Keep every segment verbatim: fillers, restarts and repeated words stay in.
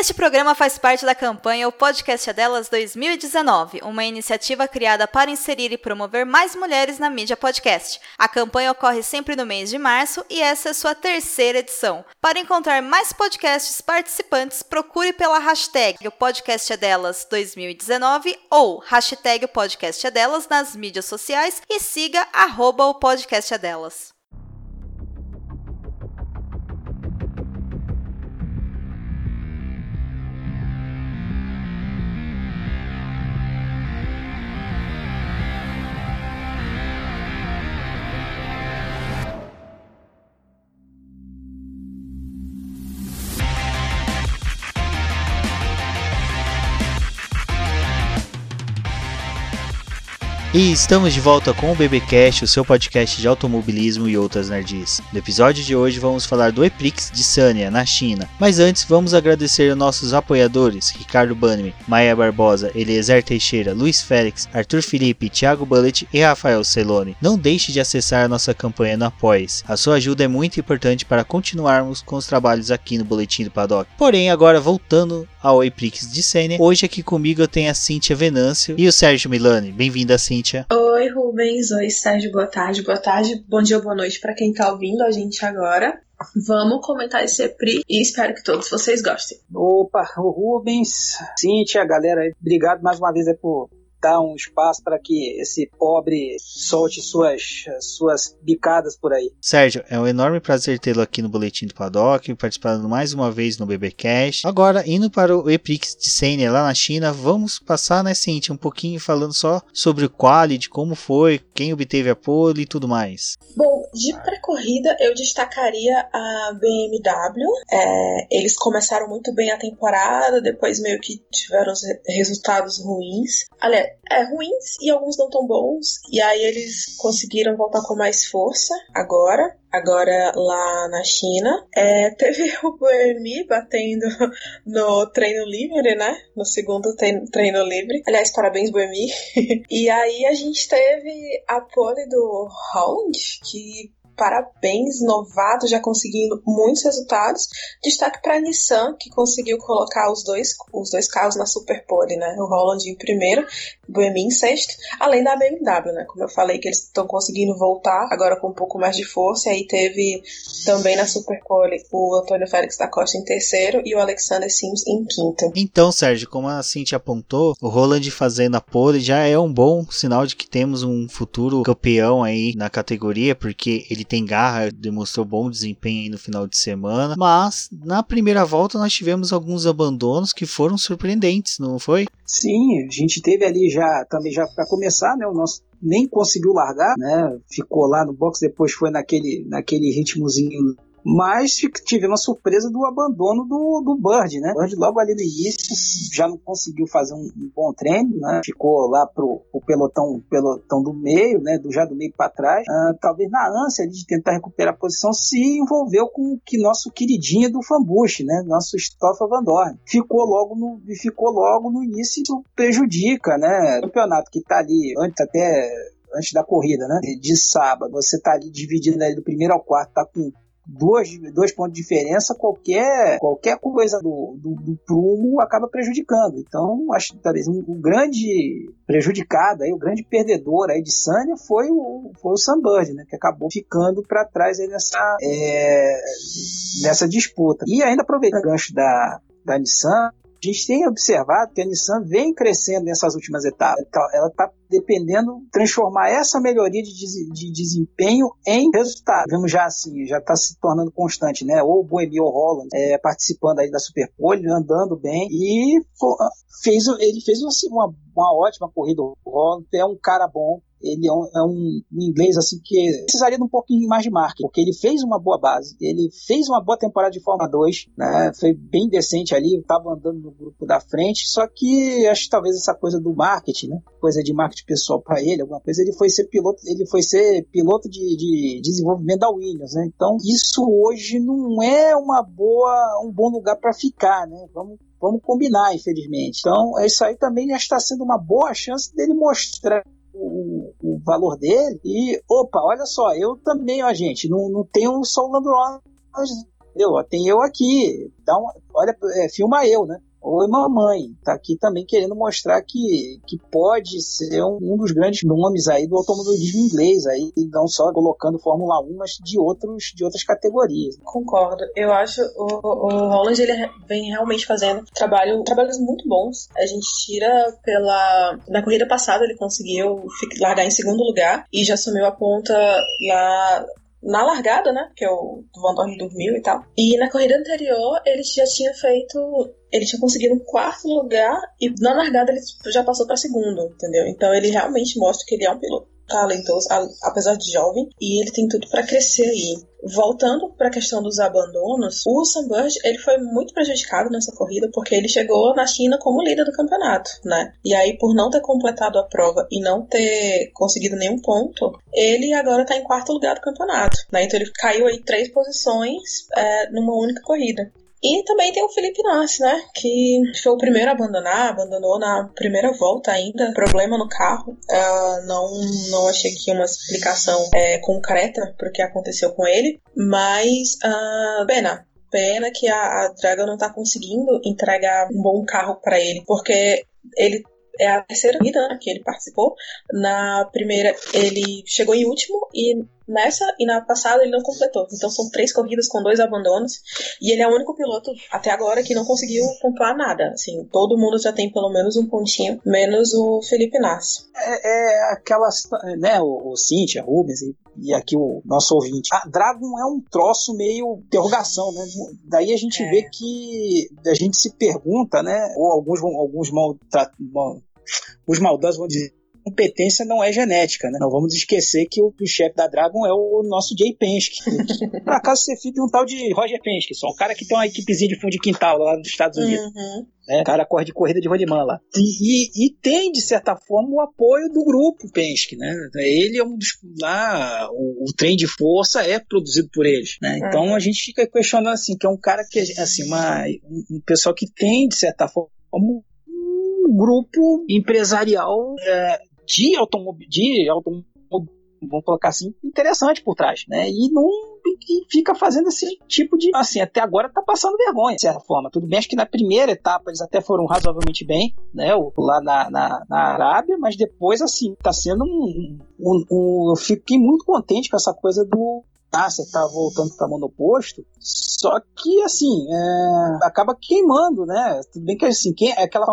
Este programa faz parte da campanha O Podcast Adelas dois mil e dezenove, uma iniciativa criada para inserir e promover mais mulheres na mídia podcast. A campanha ocorre sempre no mês de março e essa é sua terceira edição. Para encontrar mais podcasts participantes, procure pela hashtag O Podcast Adelas dois mil e dezenove ou hashtag O Podcast Adelas nas mídias sociais e siga arroba O Podcast Adelas. E estamos de volta com o BBCast, o seu podcast de automobilismo e outras nerds. No episódio de hoje vamos falar do ePrix de Sanya, na China. Mas antes vamos agradecer aos nossos apoiadores, Ricardo Bannerman, Maia Barbosa, Eliezer Teixeira, Luiz Félix, Arthur Felipe, Thiago Bullet e Rafael Celone. Não deixe de acessar a nossa campanha no Apoia-se. A sua ajuda é muito importante para continuarmos com os trabalhos aqui no Boletim do Paddock. Porém, agora voltando ao ePrix de Sanya, hoje aqui comigo eu tenho a Cíntia Venâncio e o Sérgio Milani. Bem-vinda, Cíntia. Oi, Rubens. Oi, Sérgio. Boa tarde. Boa tarde, bom dia, boa noite para quem tá ouvindo a gente agora. Vamos comentar esse ePrix e espero que todos vocês gostem. Opa, o Rubens, Cíntia, galera, obrigado mais uma vez aí por dar um espaço para que esse pobre solte suas, suas bicadas por aí. Sérgio, é um enorme prazer tê-lo aqui no Boletim do Paddock, participando mais uma vez no BBCast. Agora, indo para o ePrix de Sanya lá na China, vamos passar, né, Cintia, um pouquinho falando só sobre o quali, de como foi, quem obteve a pole e tudo mais. Bom, de pré-corrida eu destacaria a B M W. É, eles começaram muito bem a temporada, depois meio que tiveram resultados ruins. Aliás, É, ruins e alguns não tão bons. E aí eles conseguiram voltar com mais força agora. Agora lá na China. É, teve o Boemi batendo no treino livre, né? No segundo treino livre. Aliás, parabéns, Boemi. E aí a gente teve a pole do Holland, que... Parabéns, novato, já conseguindo muitos resultados. Destaque para a Nissan, que conseguiu colocar os dois, os dois carros na superpole, né? O Holland em primeiro, o B M W em sexto, além da B M W, né? Como eu falei, que eles estão conseguindo voltar agora com um pouco mais de força. E aí teve também na superpole o Antônio Félix da Costa em terceiro e o Alexander Sims em quinto. Então, Sérgio, como a Cintia apontou, o Holland fazendo a pole já é um bom sinal de que temos um futuro campeão aí na categoria, porque ele tem garra, demonstrou bom desempenho aí no final de semana, mas na primeira volta nós tivemos alguns abandonos que foram surpreendentes, não foi? Sim, a gente teve ali já, também já para começar, né, o nosso nem conseguiu largar, né, ficou lá no box, depois foi naquele, naquele ritmozinho, mas tivemos a surpresa do abandono do, do Bird, né, o Bird logo ali no início já não conseguiu fazer um, um bom treino, né, ficou lá pro, pro pelotão, pelotão do meio, né, do, já do meio para trás, uh, talvez na ânsia de tentar recuperar a posição, se envolveu com o que nosso queridinho do Fanbush, né, nosso Stoffel Van Dorn, ficou logo no, ficou logo no início, isso prejudica, né, o campeonato que tá ali, antes até, antes da corrida, né, de sábado, você tá ali dividindo ali do primeiro ao quarto, tá com Dois, dois pontos de diferença, qualquer, qualquer coisa do, do, do prumo acaba prejudicando. Então, acho que talvez um, um grande prejudicado, aí, o um grande perdedor aí de Sanya foi o, foi o Sunbird, né, que acabou ficando para trás aí nessa, é, nessa disputa. E ainda aproveitando o gancho da, da Nissan, a gente tem observado que a Nissan vem crescendo nessas últimas etapas. Ela está dependendo transformar essa melhoria de, des- de desempenho em resultado. Vemos já assim, já está se tornando constante, né? Ou o Boemi ou o Holland é, participando aí da Superpole, andando bem. E pô, fez, ele fez assim, uma, uma ótima corrida. O Holland é um cara bom. Ele é um, é um inglês assim que precisaria de um pouquinho mais de marketing, porque ele fez uma boa base, ele fez uma boa temporada de Fórmula dois, né? Foi bem decente ali, estava andando no grupo da frente, só que acho que talvez essa coisa do marketing, né? Coisa de marketing pessoal para ele, alguma coisa, ele foi ser piloto, ele foi ser piloto de, de desenvolvimento da Williams, né? Então isso hoje não é uma boa, um bom lugar para ficar, né? Vamos vamos combinar, infelizmente. Então isso aí também já está sendo uma boa chance dele mostrar O, o valor dele e, opa, olha só, eu também, ó, gente, não, não tenho só o Landro, entendeu? Tem eu aqui, dá um, olha, é, filma eu, né? Oi, mamãe, tá aqui também querendo mostrar que, que pode ser um, um dos grandes nomes aí do automobilismo inglês, aí, não só colocando Fórmula um, mas de, outros, de outras categorias. Concordo, eu acho o, o Holland, ele vem realmente fazendo trabalho, trabalhos muito bons. A gente tira pela... Na corrida passada ele conseguiu largar em segundo lugar e já assumiu a ponta lá... na largada, né, porque o Van Dorn dormiu e tal, e na corrida anterior ele já tinha feito, ele tinha conseguido um quarto lugar e na largada ele já passou para segundo, entendeu? Então ele realmente mostra que ele é um piloto talentoso, apesar de jovem, e ele tem tudo para crescer aí. Voltando para a questão dos abandonos, o Sandberg, ele foi muito prejudicado nessa corrida porque ele chegou na China como líder do campeonato, né? E aí, por não ter completado a prova e não ter conseguido nenhum ponto, ele agora está em quarto lugar do campeonato, né? Então ele caiu aí três posições é, numa única corrida. E também tem o Felipe Nassi, né, que foi o primeiro a abandonar, abandonou na primeira volta ainda, problema no carro, uh, não, não achei aqui uma explicação é, concreta para o que aconteceu com ele, mas uh, pena, pena que a, a Dragon não está conseguindo entregar um bom carro para ele, porque ele... É a terceira corrida, né, que ele participou. Na primeira, ele chegou em último, e nessa e na passada ele não completou. Então são três corridas com dois abandonos, e ele é o único piloto até agora que não conseguiu pontuar nada. Assim, todo mundo já tem pelo menos um pontinho, menos o Felipe Nassi. É, é aquelas, né, o, o Cíntia, Rubens e, e aqui o nosso ouvinte. A Dragon é um troço meio interrogação, né? Daí a gente é. vê que a gente se pergunta, né, ou alguns, alguns maltratam, bom, os maldosos vão dizer que competência não é genética, né? Não vamos esquecer que o, o chefe da Dragon é o nosso Jay Penske. Por acaso ser filho de um tal de Roger Penske, só um cara que tem uma equipezinha de fundo de quintal lá nos Estados Unidos. Uhum. Né? O cara corre de corrida de rolimã lá. E, e, e tem, de certa forma, o apoio do grupo Penske, né? Ele é um dos... Lá, o, o trem de força é produzido por eles, né? Então uhum. a gente fica questionando, assim, que é um cara que, assim, uma, um, um pessoal que tem, de certa forma, como grupo empresarial é, de automobilismo, de automob... vamos colocar assim, interessante por trás, né? E não e fica fazendo esse tipo de... Assim, até agora tá passando vergonha, de certa forma. Tudo bem, acho que na primeira etapa eles até foram razoavelmente bem, né? Lá na, na, na Arábia, mas depois, assim, tá sendo um... um, um eu fiquei muito contente com essa coisa do... Ah, você tá voltando para monoposto, só que, assim, é... acaba queimando, né? Tudo bem que, assim, quem... é aquela...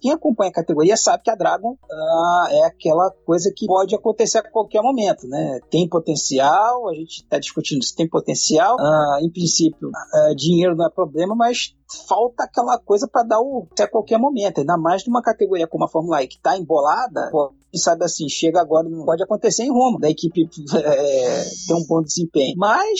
Quem acompanha a categoria sabe que a Dragon ah, é aquela coisa que pode acontecer a qualquer momento, né? Tem potencial, a gente está discutindo se tem potencial. Ah, em princípio, ah, dinheiro não é problema, mas falta aquela coisa para dar o a qualquer momento. Ainda mais numa categoria como a Fórmula E, que está embolada, pô, sabe assim, chega agora, não pode acontecer em Roma, da equipe é, ter um bom desempenho. Mas,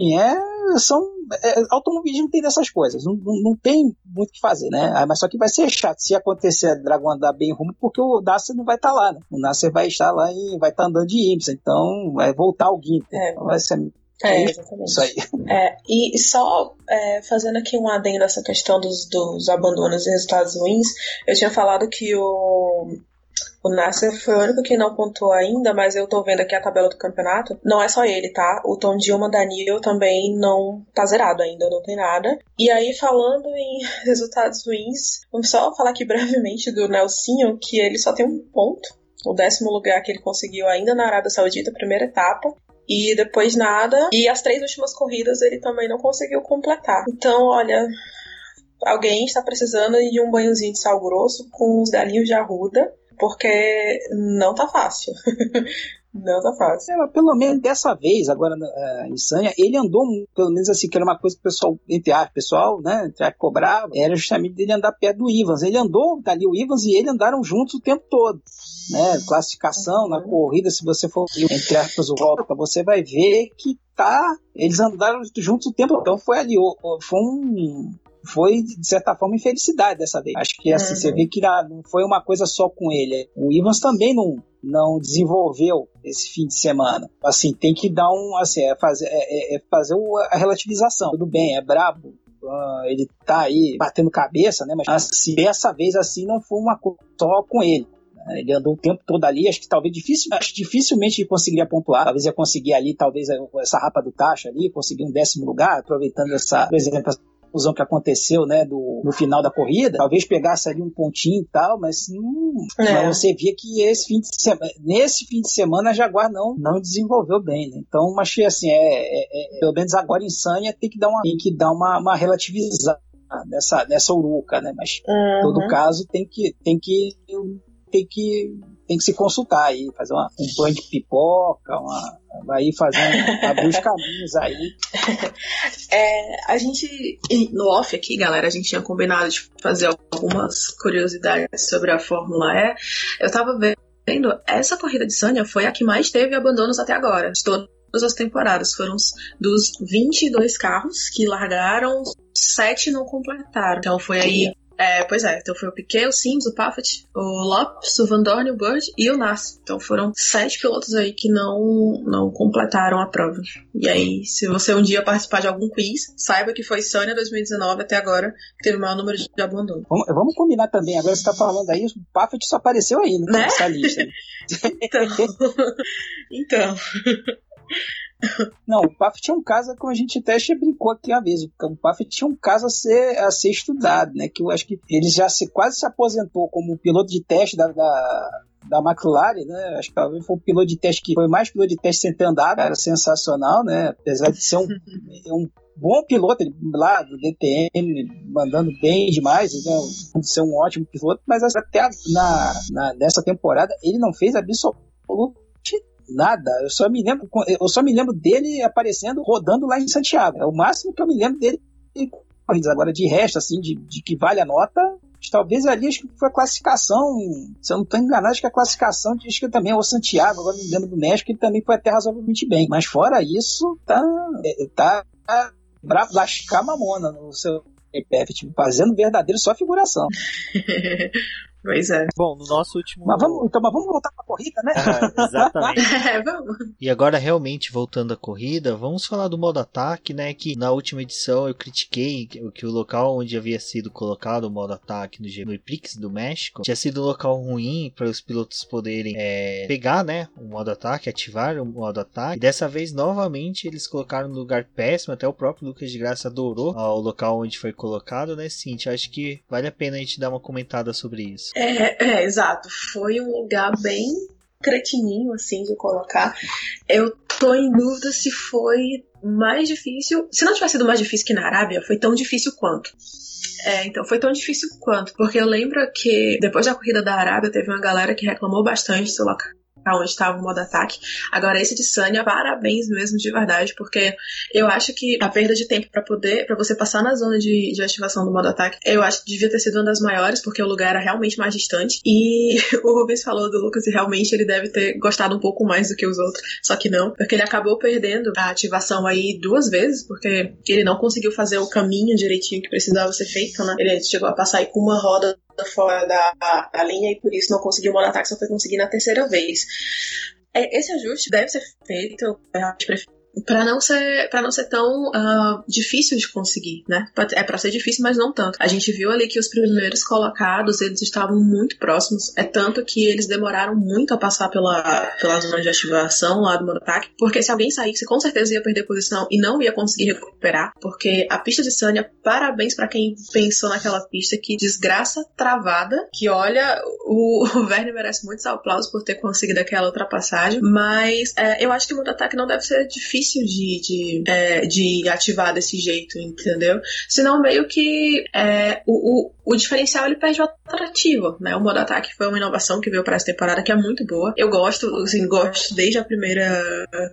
é, são... É, automobilismo tem dessas coisas, não, não, não tem muito o que fazer, né? Mas só que vai ser chato se acontecer a Dragon andar bem rumo, porque o Nasser não vai estar tá lá, né? O Nasser vai estar lá e vai estar tá andando de ímpia, então vai voltar alguém, é, então vai ser é, exatamente. Isso aí. É, e só é, fazendo aqui um adendo nessa questão dos, dos abandonos e resultados ruins, eu tinha falado que o O Nasser foi o único que não pontuou ainda, mas eu tô vendo aqui a tabela do campeonato. Não é só ele, tá? O Tom Dilma Daniel também não tá zerado ainda, não tem nada. E aí, falando em resultados ruins, vamos só falar aqui brevemente do Nelsinho, que ele só tem um ponto. O décimo lugar que ele conseguiu ainda na Arábia Saudita, primeira etapa. E depois nada. E as três últimas corridas ele também não conseguiu completar. Então, olha... Alguém está precisando de um banhozinho de sal grosso com uns galinhos de arruda, porque não tá fácil. Não tá fácil. É, mas pelo menos dessa vez, agora uh, em Sanya, ele andou, pelo menos assim, que era uma coisa que o pessoal, entre aspas, pessoal, né, entre aspas, cobrava, era justamente dele andar perto do Evans. Ele andou, dali o Evans e ele andaram juntos o tempo todo, né, classificação, uhum. Na corrida, se você for, entre aspas, o Volta, você vai ver que tá, eles andaram juntos o tempo todo. Então foi ali, foi um... Foi, de certa forma, infelicidade dessa vez. Acho que assim, uhum. Você vê que não foi uma coisa só com ele. O Evans também não, não desenvolveu esse fim de semana. Assim, tem que dar um... Assim, é fazer, é, é fazer a relativização. Tudo bem, é brabo. Uh, ele tá aí batendo cabeça, né? Mas assim, dessa vez, assim, não foi uma coisa só com ele. Ele andou o tempo todo ali, acho que talvez difícil, acho dificilmente ele conseguiria pontuar. Talvez ia conseguir ali, talvez essa rapa do taxa ali, conseguir um décimo lugar, aproveitando essa, por exemplo, confusão que aconteceu, né, do, no final da corrida, talvez pegasse ali um pontinho e tal, mas, hum, é. mas você via que esse fim de semana, nesse fim de semana a Jaguar não, não desenvolveu bem, né? Então achei assim, é, é, é, pelo menos agora em Sanya tem que dar uma, tem que dar uma, uma relativizada nessa, nessa uruca, né? Mas uhum. em todo caso tem que, tem que, tem que tem que se consultar aí, fazer uma, um banho de pipoca, uma, vai fazendo, abrir os caminhos aí. É, a gente, no off aqui, galera, a gente tinha combinado de fazer algumas curiosidades sobre a Fórmula E. Eu tava vendo, essa corrida de Sanya foi a que mais teve abandonos até agora, de todas as temporadas. Foram dos vinte e dois carros que largaram, sete não completaram. Então foi aí... É, pois é, então foi o Piquet, o Sims, o Paffett, o Lopes, o Van Dorn, o Bird e o Nasser. Então foram sete pilotos aí que não, não completaram a prova. E aí, se você um dia participar de algum quiz, saiba que foi Sanya dois mil e dezenove até agora que teve o maior número de abandono. Vamos, vamos combinar também, agora você tá falando aí, o Paffett só apareceu aí, né? Nessa lista. Então. então. Não, o Paffett é um caso, como a gente até brincou aqui uma vez, o Paffett tinha um caso a ser, a ser estudado, né? Que eu acho que ele já se, quase se aposentou como piloto de teste da, da, da McLaren, né? Acho que talvez foi o piloto de teste que foi mais piloto de teste sem ter andado, era sensacional, né? Apesar de ser um, um bom piloto, ele, lá do D T M, mandando bem demais, né? Ser um ótimo piloto, mas até a, na, na, nessa temporada ele não fez absolutamente nada, eu só me lembro eu só me lembro dele aparecendo, rodando lá em Santiago, é o máximo que eu me lembro dele. Agora de resto, assim, de, de que vale a nota, talvez ali, acho que foi a classificação, se eu não estou enganado, acho que a classificação, acho que também, ou Santiago, agora me lembro do México, ele também foi até razoavelmente bem, mas fora isso, tá, tá, tá bravo, lascar mamona no seu E P F, fazendo verdadeiro só figuração. Pois é. Bom, no nosso último... Mas vamos, então, mas vamos voltar para a corrida, né? Ah, exatamente. é, vamos. E agora, realmente, voltando à corrida, vamos falar do modo ataque, né? Que na última edição eu critiquei que o local onde havia sido colocado o modo ataque no, G... no ePrix do México tinha sido um local ruim para os pilotos poderem é, pegar, né? O modo ataque, ativar o modo ataque. E dessa vez, novamente, eles colocaram no lugar péssimo. Até o próprio Lucas de Graça adorou o local onde foi colocado, né, Cintia? Acho que vale a pena a gente dar uma comentada sobre isso. É, é, exato. Foi um lugar bem cretininho, assim, de colocar. Eu tô em dúvida se foi mais difícil... Se não tivesse sido mais difícil que na Arábia, foi tão difícil quanto. É, então, foi tão difícil quanto. Porque eu lembro que, depois da corrida da Arábia, teve uma galera que reclamou bastante do local onde estava o modo ataque. Agora, esse de Sanya, parabéns mesmo, de verdade, porque eu acho que a perda de tempo para poder, para você passar na zona de, de ativação do modo ataque, eu acho que devia ter sido uma das maiores, porque o lugar era realmente mais distante. E o Rubens falou do Lucas e realmente ele deve ter gostado um pouco mais do que os outros, só que não, porque ele acabou perdendo a ativação aí duas vezes, porque ele não conseguiu fazer o caminho direitinho que precisava ser feito, né? Ele chegou a passar aí com uma roda fora da, da, da linha e por isso não conseguiu o modo ataque, só foi conseguir na terceira vez. É, esse ajuste deve ser feito para não ser, para não ser tão uh, difícil de conseguir, né? É para ser difícil, mas não tanto. A gente viu ali que os primeiros colocados, eles estavam muito próximos, é tanto que eles demoraram muito a passar pela, pela zona de ativação lá do modo ataque, porque se alguém saísse, com certeza ia perder posição e não ia conseguir recuperar, porque a pista de Sanya, parabéns para quem pensou naquela pista, que desgraça travada, que olha, o, o Verne merece muitos aplausos por ter conseguido aquela ultrapassagem, mas é, eu acho que o modo ataque não deve ser difícil De, de, é, de ativar desse jeito, entendeu? Senão meio que é, o, o, o diferencial ele perde o atrativo, né? O modo ataque foi uma inovação que veio para essa temporada que é muito boa. Eu gosto, assim, gosto desde a primeira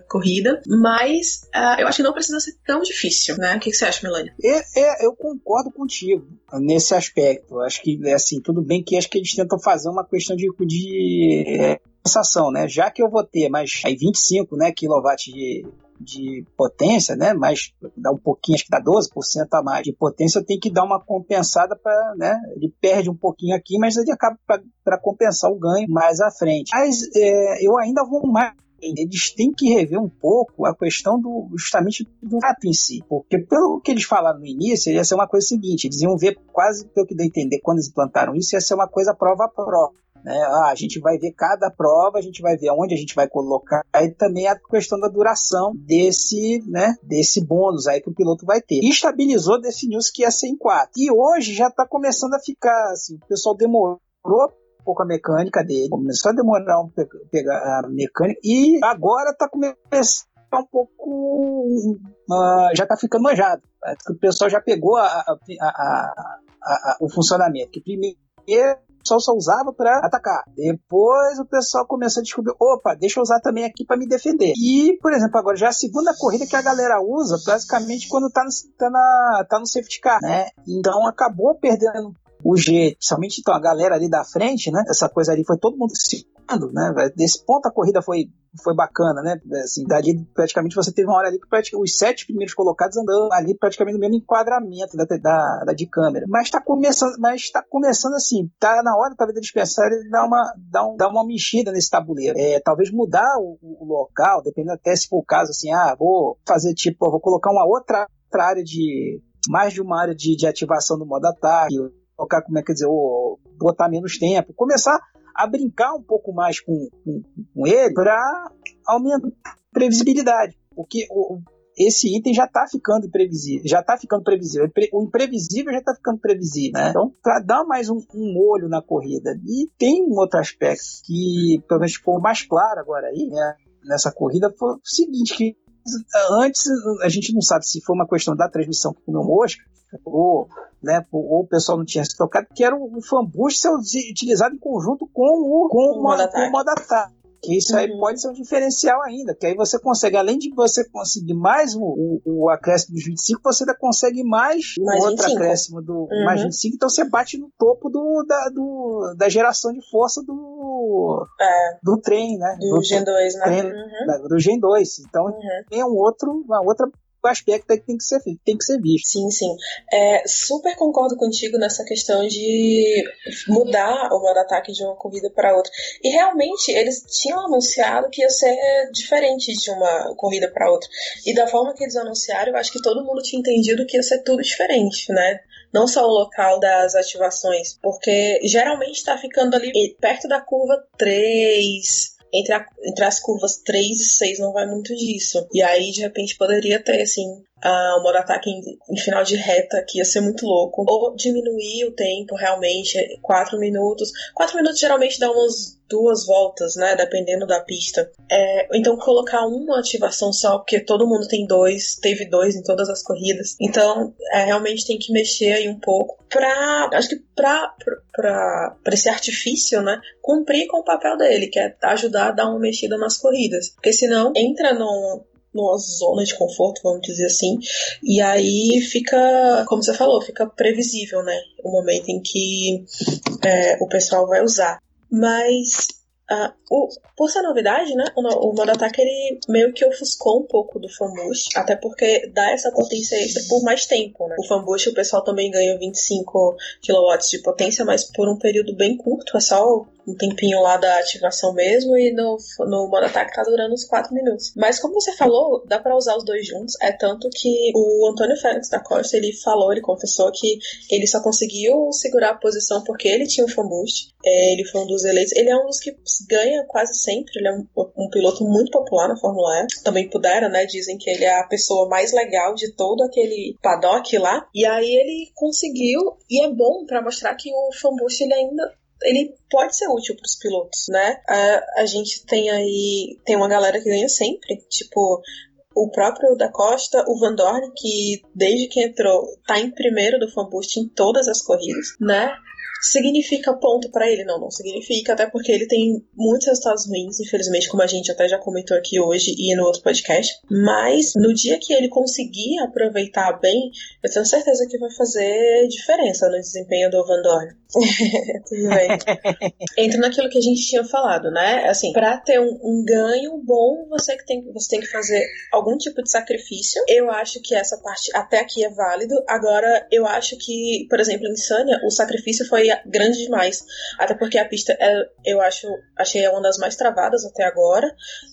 corrida, mas uh, eu acho que não precisa ser tão difícil, né? O que, que você acha, Melania? É, é, eu concordo contigo nesse aspecto. Acho que, assim, tudo bem que acho que eles tentam fazer uma questão de... de sensação, né? Já que eu vou ter mais aí vinte e cinco, né, kW de, de potência, né? Mas dá um pouquinho, acho que dá doze por cento a mais de potência, eu tenho que dar uma compensada para, né? Ele perde um pouquinho aqui, mas ele acaba para compensar o ganho mais à frente. Mas é, eu ainda vou mais. Eles têm que rever um pouco a questão do, justamente do ato em si, porque pelo que eles falaram no início, ia ser uma coisa seguinte, eles iam ver quase, pelo que deu a entender, quando eles implantaram isso, ia ser uma coisa prova a prova. Né? Ah, a gente vai ver cada prova, a gente vai ver onde a gente vai colocar. Aí também a questão da duração desse, né, desse bônus aí que o piloto vai ter. E estabilizou, definiu-se que ia ser em quatro. E hoje já está começando a ficar assim, o pessoal demorou um pouco a mecânica dele, começou a demorar um, pegar a mecânica e agora está começando um pouco, uh, já está ficando manjado. O pessoal já pegou a, a, a, a, a, o funcionamento. Que primeiro o pessoal só usava para atacar. Depois o pessoal começou a descobrir, opa, deixa eu usar também aqui para me defender. E, por exemplo, agora já é a segunda corrida que a galera usa, basicamente, quando tá no, tá na, tá no safety car, né? Então acabou perdendo o jeito. Principalmente, então, a galera ali da frente, né? Essa coisa ali foi todo mundo se ficando, né? Desse ponto a corrida foi, foi bacana, né? Assim, dali praticamente você teve uma hora ali que os sete primeiros colocados andando ali praticamente no mesmo enquadramento da, da, da de câmera. Mas tá começando, mas tá começando assim, tá na hora talvez eles pensarem dar uma, dar um, dar uma mexida nesse tabuleiro. É, talvez mudar o, o local, dependendo até se for o caso, assim, ah, vou fazer tipo, vou colocar uma outra, outra área de, mais de uma área de, de ativação do modo ataque, colocar, como é que dizer, ou botar menos tempo, começar a brincar um pouco mais com, com, com ele para aumentar a previsibilidade, porque o, esse item já está ficando imprevisível, já está ficando previsível, o imprevisível já está ficando previsível, né? Então, para dar mais um, um olho na corrida. E tem um outro aspecto que, pelo menos, ficou mais claro agora aí, né? Nessa corrida, foi o seguinte, que antes a gente não sabe se foi uma questão da transmissão que comeu mosca, ou, né, ou o pessoal não tinha se tocado, que era o, o fan boost ser utilizado em conjunto com o, com o modo ataque. Que isso aí pode ser um diferencial ainda, que aí você consegue, além de você conseguir mais o, o, o acréscimo dos vinte e cinco, você ainda consegue mais o outro vinte e cinco. Acréscimo do uhum. mais vinte e cinco, então você bate no topo do, da, do, da geração de força do, é. do trem, né? Do, do Gen dois, né? Trem, uhum. da, do Gen dois. Então uhum. tem um outro, uma outra. O aspecto é que tem que ser, tem que ser visto. Sim, sim. É, super concordo contigo nessa questão de mudar o modo ataque de uma corrida para outra. E realmente eles tinham anunciado que ia ser diferente de uma corrida para outra. E da forma que eles anunciaram, eu acho que todo mundo tinha entendido que ia ser tudo diferente, né? Não só o local das ativações, porque geralmente está ficando ali perto da curva três... Entre, a, entre as curvas três e seis não vai muito disso. E aí, de repente, poderia ter, assim, uh, um modo ataque em, em final de reta, que ia ser muito louco. Ou diminuir o tempo, realmente, quatro minutos. quatro minutos geralmente dá umas duas voltas, né? Dependendo da pista. É, então, colocar uma ativação só, porque todo mundo tem dois, teve dois em todas as corridas. Então, é, realmente tem que mexer aí um pouco pra, acho que pra, pra, pra esse artifício, né? Cumprir com o papel dele, que é ajudar a dar uma mexida nas corridas, porque senão entra num, numa zona de conforto, vamos dizer assim, e aí fica, como você falou, fica previsível, né, o momento em que é, o pessoal vai usar. Mas uh, o, por ser novidade, né, o, o modo ataque ele meio que ofuscou um pouco do fanboost, até porque dá essa potência extra por mais tempo, né. O fanboost o pessoal também ganha vinte e cinco quilowatts de potência, mas por um período bem curto, é só um tempinho lá da ativação mesmo, e no, no modo ataque tá durando uns quatro minutos. Mas como você falou, dá pra usar os dois juntos, é tanto que o Antônio Félix da Costa, ele falou, ele confessou que ele só conseguiu segurar a posição porque ele tinha o fan boost, é, ele foi um dos eleitos, ele é um dos que ganha quase sempre, ele é um, um piloto muito popular na Fórmula E, também pudera, né, dizem que ele é a pessoa mais legal de todo aquele paddock lá, e aí ele conseguiu, e é bom pra mostrar que o fan boost, ele ainda ele pode ser útil para os pilotos, né? A, a gente tem aí... Tem uma galera que ganha sempre. Tipo, o próprio da Costa, o Van Dorn, que desde que entrou tá em primeiro do fanboost em todas as corridas, né? Significa ponto para ele? Não, não significa, até porque ele tem muitos resultados ruins, infelizmente, como a gente até já comentou aqui hoje e no outro podcast. Mas no dia que ele conseguir aproveitar bem, eu tenho certeza que vai fazer diferença no desempenho do Van Dorn. Tudo bem. Entra naquilo que a gente tinha falado, né? Assim, para ter um, um ganho bom, você, que tem, você tem que fazer algum tipo de sacrifício. Eu acho que essa parte até aqui é válido. Agora, eu acho que, por exemplo, em Sanya, o sacrifício foi grande demais, até porque a pista é, eu acho, achei uma das mais travadas até agora,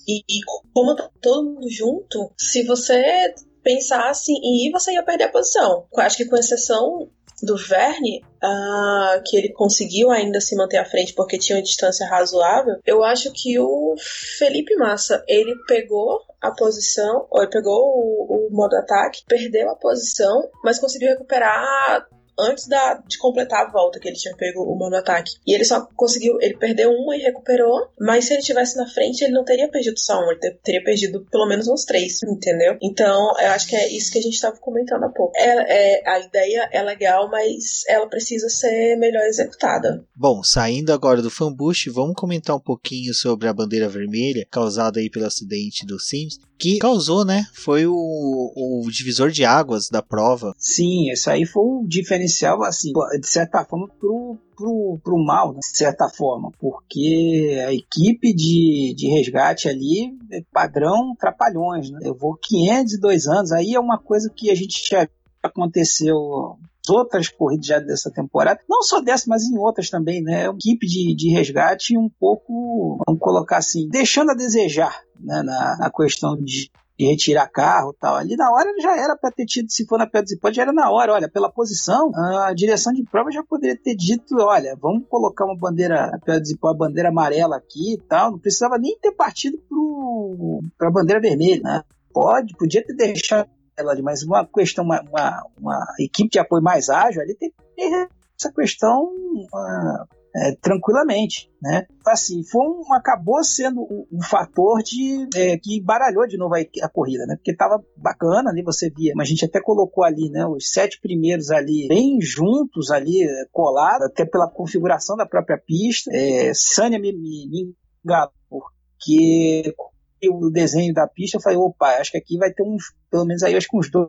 e, e como tá todo mundo junto, se você pensasse em ir, você ia perder a posição. Acho que com exceção do Verne, ah, que ele conseguiu ainda se manter à frente porque tinha uma distância razoável, eu acho que o Felipe Massa, ele pegou a posição, ou ele pegou o, o modo ataque, perdeu a posição, mas conseguiu recuperar antes da, de completar a volta que ele tinha pego o mono-ataque. E ele só conseguiu... Ele perdeu uma e recuperou, mas se ele estivesse na frente, ele não teria perdido só um, ele ter, teria perdido pelo menos uns três, entendeu? Então, eu acho que é isso que a gente estava comentando há pouco. É, é, a ideia é legal, mas ela precisa ser melhor executada. Bom, saindo agora do fanbush, vamos comentar um pouquinho sobre a bandeira vermelha causada aí pelo acidente do Sims, que causou, né? Foi o, o divisor de águas da prova. Sim, isso aí foi o diferencial assim, de certa forma, pro, pro, pro mal, né? De certa forma, porque a equipe de, de resgate ali é padrão trapalhões, né? Eu vou quinhentos e dois anos, aí é uma coisa que a gente já aconteceu outras corridas já dessa temporada, não só dessa, mas em outras também, né? É uma equipe de, de resgate um pouco, vamos colocar assim, deixando a desejar, né? na, na questão de de retirar carro e tal, ali na hora já era para ter tido, se for na pedra de pode, já era na hora, olha, pela posição, a direção de prova já poderia ter dito, olha, vamos colocar uma bandeira, a pedra de pó, a bandeira amarela aqui e tal, não precisava nem ter partido para a bandeira vermelha, né? Pode, podia ter deixado ela ali, mas uma questão, uma, uma, uma equipe de apoio mais ágil, ali tem que ter essa questão... Uma, É, tranquilamente, né? Assim, foi um, acabou sendo um, um fator de, é, que embaralhou de novo a, a corrida, né? Porque tava bacana ali, você via, mas a gente até colocou ali, né? Os sete primeiros ali, bem juntos ali, colado, até pela configuração da própria pista. É, Sanya me, me, me enganou, porque o desenho da pista, eu falei, opa, acho que aqui vai ter uns, pelo menos aí, acho que uns dois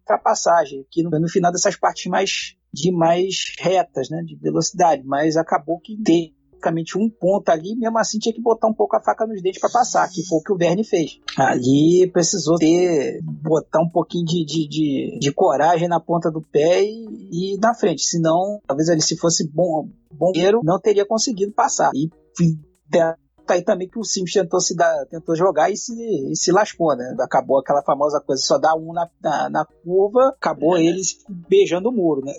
ultrapassagens, que no, no final dessas partes mais... de mais retas, né, de velocidade, mas acabou que teve praticamente um ponto ali, mesmo assim tinha que botar um pouco a faca nos dentes para passar, que foi o que o Verne fez. Ali precisou ter, botar um pouquinho de, de, de, de coragem na ponta do pé e, e na frente, senão talvez ele, se fosse bom, bombeiro, não teria conseguido passar. E aí também que o Sims tentou, se dar, tentou jogar e se, e se lascou, né? Acabou aquela famosa coisa, só dá um na, na, na curva, acabou é. Ele beijando o muro, né?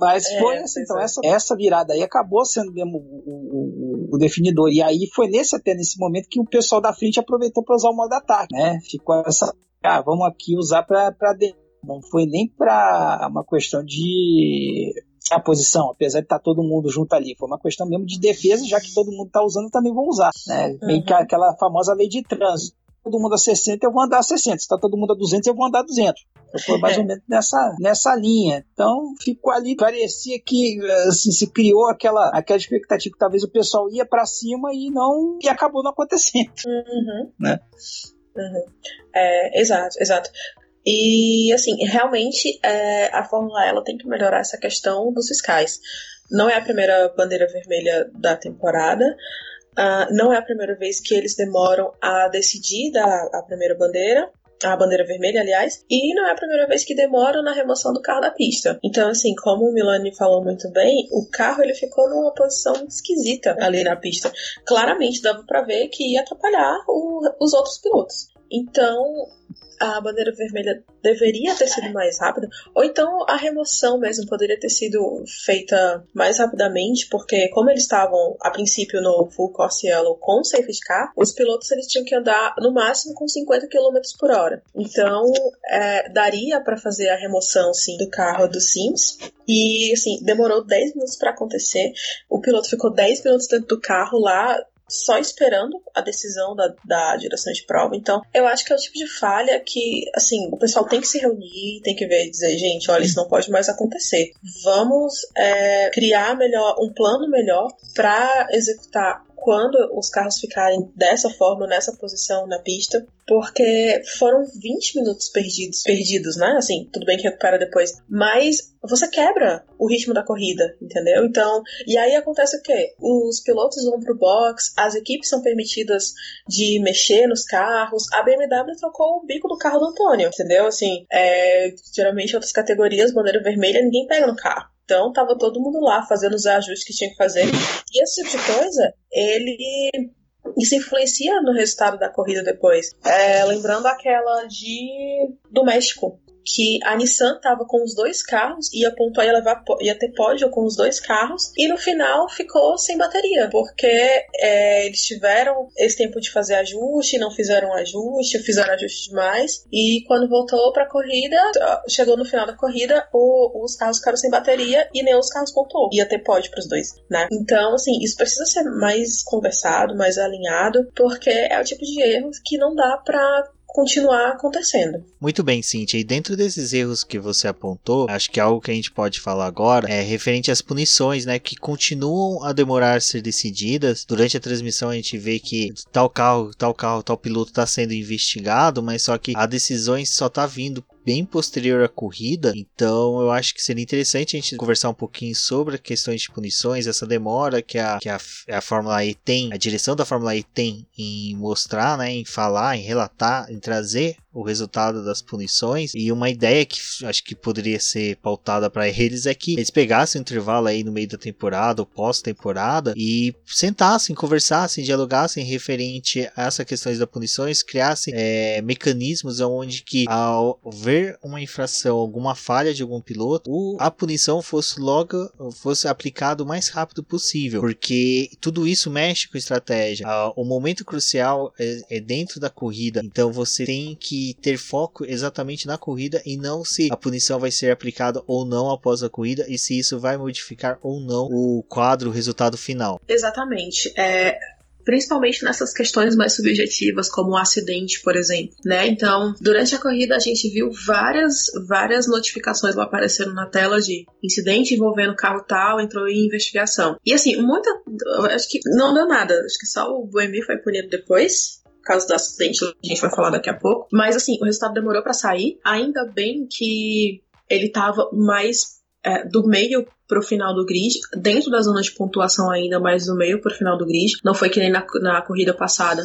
Mas é, foi assim, é, então é. essa, essa virada aí acabou sendo mesmo o, o, o definidor, e aí foi nesse, até nesse momento que o pessoal da frente aproveitou para usar o modo ataque, né? Ficou essa, ah, vamos aqui usar para dentro, não foi nem para uma questão de... a posição, apesar de estar todo mundo junto ali, foi uma questão mesmo de defesa, já que todo mundo está usando, também vão usar, né? Uhum. Aquela famosa lei de trânsito, todo mundo a sessenta, eu vou andar a sessenta, se está todo mundo a duzentos, eu vou andar a duzentos, foi mais ou menos nessa, nessa linha. Então ficou ali, parecia que assim, se criou aquela, aquela expectativa que talvez o pessoal ia para cima e não, e acabou não acontecendo. Uhum. Né? Uhum. É, exato, exato. E, assim, realmente é, a Fórmula E ela tem que melhorar essa questão dos fiscais. Não é a primeira bandeira vermelha da temporada, uh, não é a primeira vez que eles demoram a decidir dar a primeira bandeira, a bandeira vermelha, aliás, e não é a primeira vez que demoram na remoção do carro da pista. Então, assim, como o Milani falou muito bem, o carro ele ficou numa posição esquisita ali na pista. Claramente dava pra ver que ia atrapalhar o, os outros pilotos. Então... a bandeira vermelha deveria ter sido mais rápida, ou então a remoção mesmo poderia ter sido feita mais rapidamente, porque como eles estavam a princípio no full course yellow com safety car, os pilotos eles tinham que andar no máximo com cinquenta quilômetros por hora, então é, daria para fazer a remoção sim, do carro do Sims, e assim, demorou dez minutos para acontecer, o piloto ficou dez minutos dentro do carro lá, só esperando a decisão da, da direção de prova. Então, eu acho que é o tipo de falha que, assim, o pessoal tem que se reunir, tem que ver e dizer, gente, olha, isso não pode mais acontecer. Vamos é, criar melhor, um plano melhor para executar quando os carros ficarem dessa forma, nessa posição na pista, porque foram vinte minutos perdidos, perdidos, né? Assim, tudo bem que recupera depois, mas você quebra o ritmo da corrida, entendeu? Então, e aí acontece o quê? Os pilotos vão pro box, as equipes são permitidas de mexer nos carros, a B M W trocou o bico do carro do Antônio, entendeu? Assim, é, geralmente em outras categorias, bandeira vermelha, ninguém pega no carro. Então, tava todo mundo lá, fazendo os ajustes que tinha que fazer. E esse tipo de coisa, ele se influencia no resultado da corrida depois. É, lembrando aquela de do México, que a Nissan estava com os dois carros, ia pontuar, ia, levar, ia ter pódio com os dois carros, e no final ficou sem bateria, porque é, eles tiveram esse tempo de fazer ajuste, não fizeram ajuste, fizeram ajuste demais, e quando voltou para a corrida, chegou no final da corrida, o, os carros ficaram sem bateria e nem os carros pontuou. Ia ter pódio para os dois, né? Então, assim, isso precisa ser mais conversado, mais alinhado, porque é o tipo de erro que não dá para continuar acontecendo. Muito bem, Cíntia. E dentro desses erros que você apontou, acho que algo que a gente pode falar agora é referente às punições, né, que continuam a demorar a ser decididas. Durante a transmissão a gente vê que tal carro, tal carro, tal piloto está sendo investigado, mas só que a decisão só está vindo bem posterior à corrida. Então eu acho que seria interessante a gente conversar um pouquinho sobre questões de punições, essa demora que a, que a, a Fórmula E tem, a direção da Fórmula E tem em mostrar, né, em falar, em relatar, em trazer o resultado das punições. E uma ideia que acho que poderia ser pautada para eles é que eles pegassem um intervalo aí no meio da temporada ou pós-temporada e sentassem, conversassem, dialogassem referente a essas questões das punições, criassem é, mecanismos onde que ao ver uma infração, alguma falha de algum piloto, a punição fosse logo fosse aplicado o mais rápido possível, porque tudo isso mexe com estratégia. O momento crucial é dentro da corrida, então você tem que ter foco exatamente na corrida e não se a punição vai ser aplicada ou não após a corrida e se isso vai modificar ou não o quadro, o resultado final. Exatamente. É... principalmente nessas questões mais subjetivas, como o acidente, por exemplo, né? Então, durante a corrida a gente viu várias, várias notificações aparecendo na tela de incidente envolvendo carro tal, entrou em investigação. E assim, muita... acho que não deu nada. Acho que só o Boemi foi punido depois. Caso do acidente, a gente vai falar daqui a pouco. Mas, assim, o resultado demorou pra sair. Ainda bem que ele tava mais é, do meio pro final do grid, dentro da zona de pontuação ainda, mas do meio pro final do grid. Não foi que nem na, na corrida passada,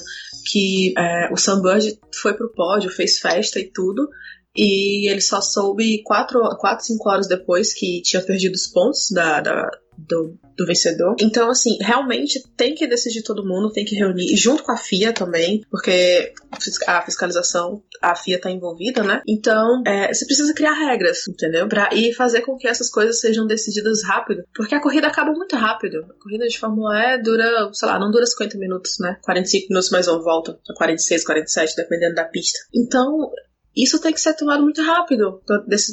que é, o Sunbird foi pro pódio, fez festa e tudo. E ele só soube quatro, cinco horas depois que tinha perdido os pontos da... da Do, do vencedor. Então, assim, realmente tem que decidir todo mundo, tem que reunir, junto com a F I A também, porque a fiscalização, a F I A tá envolvida, né? Então, é, você precisa criar regras, entendeu? Pra, e fazer com que essas coisas sejam decididas rápido, porque a corrida acaba muito rápido. A corrida de Fórmula E dura, sei lá, não dura cinquenta minutos, né? quarenta e cinco minutos mais uma volta, quarenta e seis, quarenta e sete, dependendo da pista. Então... isso tem que ser tomado muito rápido,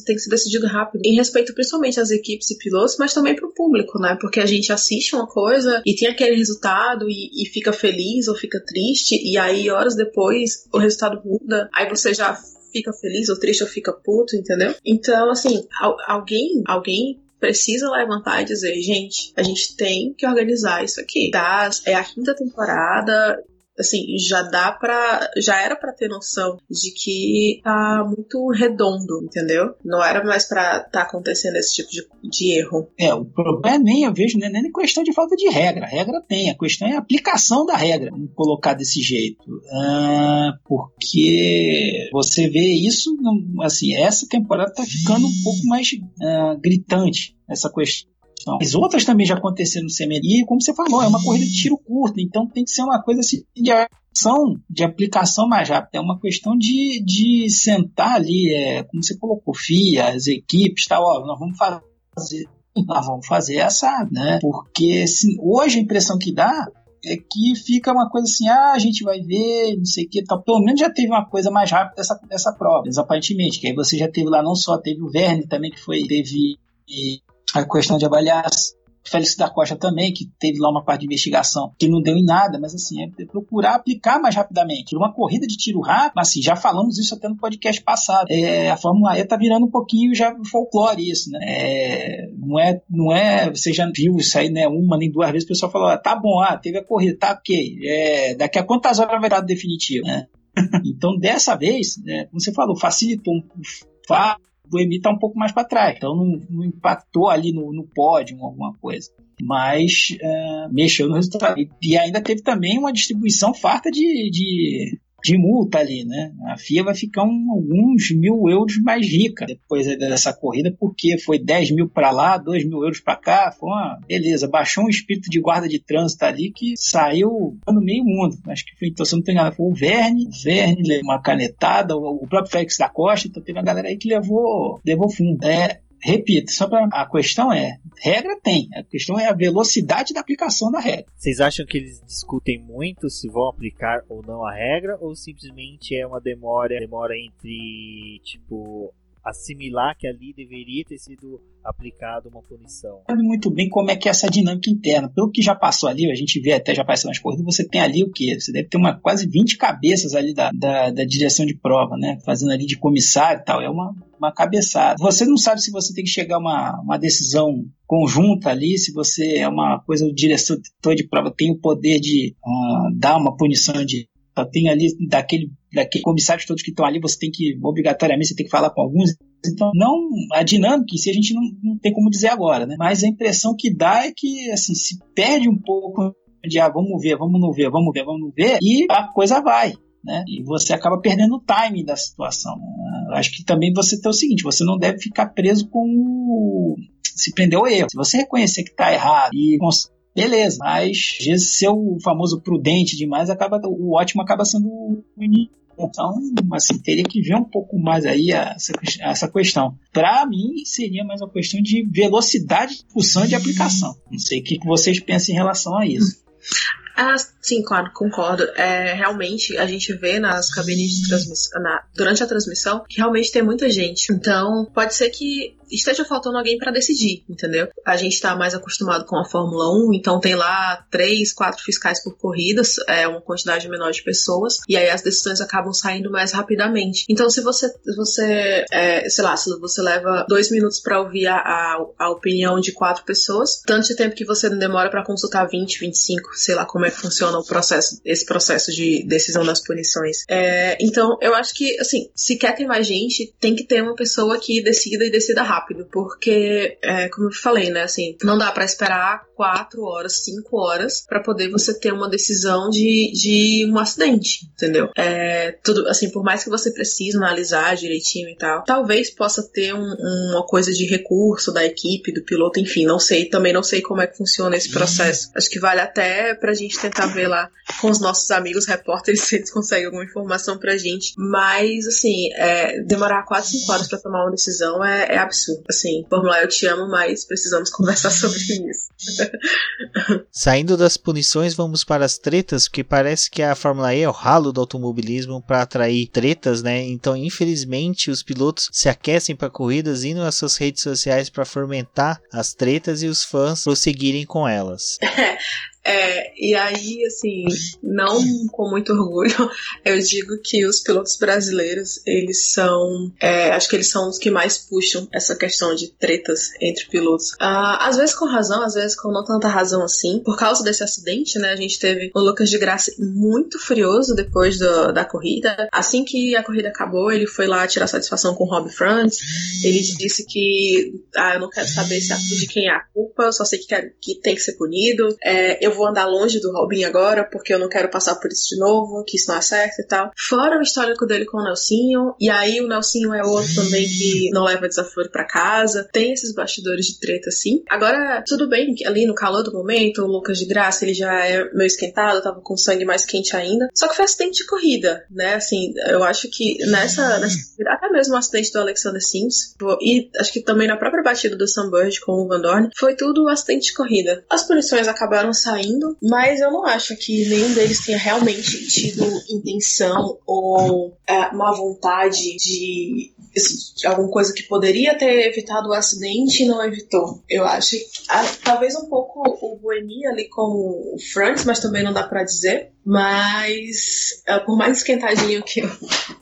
tem que ser decidido rápido, em respeito principalmente às equipes e pilotos, mas também para o público, né? Porque a gente assiste uma coisa e tem aquele resultado e, e fica feliz ou fica triste, e aí horas depois o resultado muda, aí você já fica feliz ou triste ou fica puto, entendeu? Então, assim, alguém, alguém precisa levantar e dizer, gente, a gente tem que organizar isso aqui, tá? É a quinta temporada... assim, já dá pra... já era pra ter noção de que tá muito redondo, entendeu? Não era mais pra tá acontecendo esse tipo de, de erro. É, o problema nem eu vejo, né, nem questão de falta de regra. A regra tem, a questão é a aplicação da regra. Não colocar desse jeito. Ah, porque você vê isso, assim, essa temporada tá ficando um pouco mais ah, gritante, essa questão. As outras também já aconteceram no C M L. E como você falou, é uma corrida de tiro curto, então tem que ser uma coisa assim, de ação, de aplicação mais rápida. É uma questão de, de sentar ali, é, como você colocou, F I A, as equipes, tal, ó, nós vamos fazer, nós vamos fazer assado, né? Porque assim, hoje a impressão que dá é que fica uma coisa assim, ah, a gente vai ver, não sei o que, tal. Pelo menos já teve uma coisa mais rápida essa, essa prova, aparentemente, que aí você já teve lá, não só teve o Verne também, que foi, teve... E, a questão de avaliação, Félix da Costa também, que teve lá uma parte de investigação que não deu em nada, mas assim, é procurar aplicar mais rapidamente. Uma corrida de tiro rápido, assim, já falamos isso até no podcast passado, é, a Fórmula E tá virando um pouquinho já folclore isso, né? É, não, é, não é, você já viu isso aí, né, uma nem duas vezes, o pessoal falou, ah, tá bom, ah, teve a corrida, tá ok, é, daqui a quantas horas vai dar o definitivo, né? Então, dessa vez, né, como você falou, facilitou um fato, o Boemi está um pouco mais para trás, então não, não impactou ali no, no pódio alguma coisa, mas uh, mexeu no resultado. E ainda teve também uma distribuição farta de, de de multa ali, né? A F I A vai ficar um, alguns mil euros mais rica depois dessa corrida, porque foi dez mil para lá, dois mil euros para cá, foi uma beleza, baixou um espírito de guarda de trânsito ali que saiu no meio mundo, acho que foi, então se não tem nada, foi o Verne, Verne, uma canetada, o próprio Félix da Costa, então teve uma galera aí que levou, levou fundo, é... Repito, só pra... a questão é, regra tem, a questão é a velocidade da aplicação da regra. Vocês acham que eles discutem muito se vão aplicar ou não a regra, ou simplesmente é uma demora, demora entre, tipo, assimilar que ali deveria ter sido aplicado uma punição? Sabe muito bem como é que é essa dinâmica interna. Pelo que já passou ali, a gente vê até já passando nas corridas, você tem ali o quê? Você deve ter uma, quase vinte cabeças ali da, da, da direção de prova, né? Fazendo ali de comissário e tal, é uma... uma cabeçada. Você não sabe se você tem que chegar a uma, uma decisão conjunta ali, se você é uma coisa, o diretor de prova tem o poder de uh, dar uma punição de... Tem ali, daquele, daquele comissários todos que estão ali, você tem que, obrigatoriamente, você tem que falar com alguns. Então, não, a dinâmica em si a gente não, não tem como dizer agora, né? Mas a impressão que dá é que, assim, se perde um pouco de, ah, vamos ver, vamos não ver, vamos ver, vamos não ver, e a coisa vai, né? E você acaba perdendo o timing da situação, né? Acho que também você tem o seguinte, você não deve ficar preso com o... se prender ao erro. Se você reconhecer que está errado e... beleza, mas às vezes ser o famoso prudente demais, acaba, o ótimo acaba sendo o inimigo. Então, assim, teria que ver um pouco mais aí essa, essa questão. Para mim, seria mais uma questão de velocidade de discussão e de aplicação. Não sei o que vocês pensam em relação a isso. Ah, sim, claro, concordo. É, realmente, a gente vê nas cabines de transmissão, na, durante a transmissão, que realmente tem muita gente. Então, pode ser que esteja faltando alguém para decidir, entendeu? A gente tá mais acostumado com a Fórmula um, então tem lá três, quatro fiscais por corrida, é uma quantidade menor de pessoas, e aí as decisões acabam saindo mais rapidamente. Então, se você, você é, sei lá, se você leva dois minutos para ouvir a, a, a opinião de quatro pessoas, tanto de tempo que você não demora para consultar vinte, vinte e cinco, sei lá como é que funciona o processo, esse processo de decisão das punições. É, então, eu acho que, assim, se quer ter mais gente, tem que ter uma pessoa que decida e decida rápido. Rápido, porque, é, como eu falei, né, assim, não dá pra esperar quatro horas, cinco horas pra poder você ter uma decisão de, de um acidente, entendeu? É, tudo, assim, por mais que você precise analisar direitinho e tal, talvez possa ter um, uma coisa de recurso da equipe, do piloto, enfim, não sei, também não sei como é que funciona esse processo. Acho que vale até pra gente tentar ver lá com os nossos amigos repórteres se eles conseguem alguma informação pra gente, mas, assim, é, demorar quatro, cinco horas pra tomar uma decisão é, é absurdo. Assim, Fórmula, eu te amo, mas precisamos conversar sobre isso. Saindo das punições, vamos para as tretas, porque parece que a Fórmula E é o ralo do automobilismo para atrair tretas, né? Então, infelizmente, os pilotos se aquecem para corridas e indo às suas redes sociais para fomentar as tretas e os fãs prosseguirem com elas. É, e aí, assim, não com muito orgulho, eu digo que os pilotos brasileiros, eles são, é, acho que eles são os que mais puxam essa questão de tretas entre pilotos. Ah, às vezes com razão, às vezes com não tanta razão assim. Por causa desse acidente, né, a gente teve o Lucas de Grassi muito furioso depois do, da corrida. Assim que a corrida acabou, ele foi lá tirar satisfação com o Rob Frantz. Ele disse que, ah, eu não quero saber se é de quem é a culpa, eu só sei que, quero, que tem que ser punido. É, eu vou andar longe do Robin agora, porque eu não quero passar por isso de novo, que isso não é certo e tal. Fora o histórico dele com o Nelsinho, e aí o Nelsinho é outro também que não leva desaforo pra casa. Tem esses bastidores de treta, sim. Agora, tudo bem, ali no calor do momento, o Lucas de Grassi, ele já é meio esquentado, tava com sangue mais quente ainda. Só que foi acidente de corrida, né? Assim, eu acho que nessa... nessa até mesmo o acidente do Alexander Sims, e acho que também na própria batida do Sam Burge com o Van Dorn, foi tudo um acidente de corrida. As punições acabaram saindo Indo, mas eu não acho que nenhum deles tenha realmente tido intenção ou é, uma vontade de, de alguma coisa que poderia ter evitado o acidente e não evitou. Eu acho que ah, talvez um pouco o Buemi ali com o Frantz, mas também não dá pra dizer. Mas é, por mais esquentadinho que o,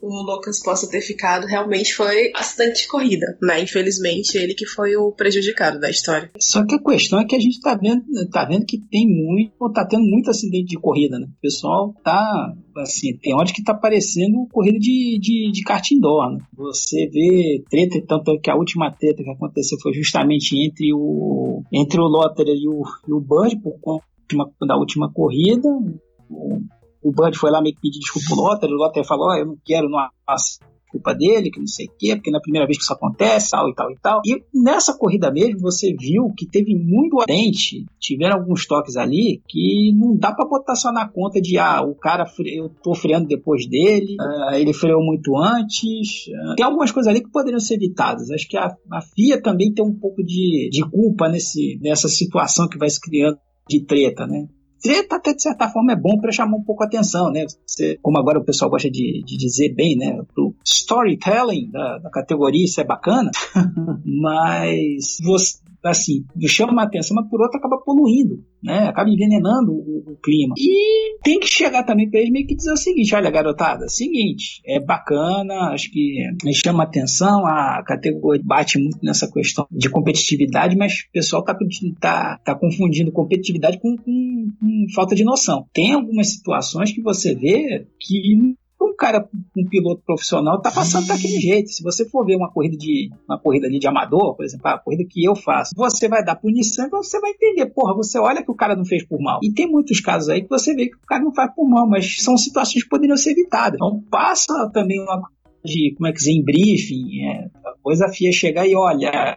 o Lucas possa ter ficado, realmente foi acidente de corrida, né? Infelizmente, ele que foi o prejudicado da história. Só que a questão é que a gente tá vendo, tá vendo que tem muito, ou tá tendo muito acidente de corrida, né? O pessoal tá, assim, tem onde que tá parecendo corrida de, de, de kart indoor, né? Você vê treta, tanto que a última treta que aconteceu foi justamente entre o, entre o Lotter e o, e o Bird, por conta da última corrida. O o Band foi lá meio que pedir desculpa pro Lotter, o Lotter falou, oh, eu não quero, não faço culpa dele, que não sei o quê, porque não é a primeira vez que isso acontece, tal e tal e tal. E nessa corrida mesmo, você viu que teve muito acidente, tiveram alguns toques ali, que não dá pra botar só na conta de, ah, o cara, fre- eu tô freando depois dele, uh, ele freou muito antes. Uh. Tem algumas coisas ali que poderiam ser evitadas. Acho que a, a F I A também tem um pouco de, de culpa nesse, nessa situação que vai se criando de treta, né? Treta até de certa forma é bom para chamar um pouco a atenção, né? Você, como agora o pessoal gosta de, de dizer bem, né? O storytelling da, da categoria, isso é bacana, mas você, assim, chama a atenção, mas por outro acaba poluindo, né? Acaba envenenando o, o clima. E tem que chegar também para eles meio que dizer o seguinte, olha garotada, seguinte, é bacana, acho que chama a atenção, a categoria bate muito nessa questão de competitividade, mas o pessoal tá, tá, tá confundindo competitividade com, com, com falta de noção. Tem algumas situações que você vê que um cara, um piloto profissional tá passando daquele jeito. Se você for ver uma corrida de uma corrida ali de amador, por exemplo, a corrida que eu faço, você vai dar punição e você vai entender, porra, você olha que o cara não fez por mal. E tem muitos casos aí que você vê que o cara não faz por mal, mas são situações que poderiam ser evitadas. Então passa também uma de, como é que dizer, em briefing, é, coisa fia chegar e olha,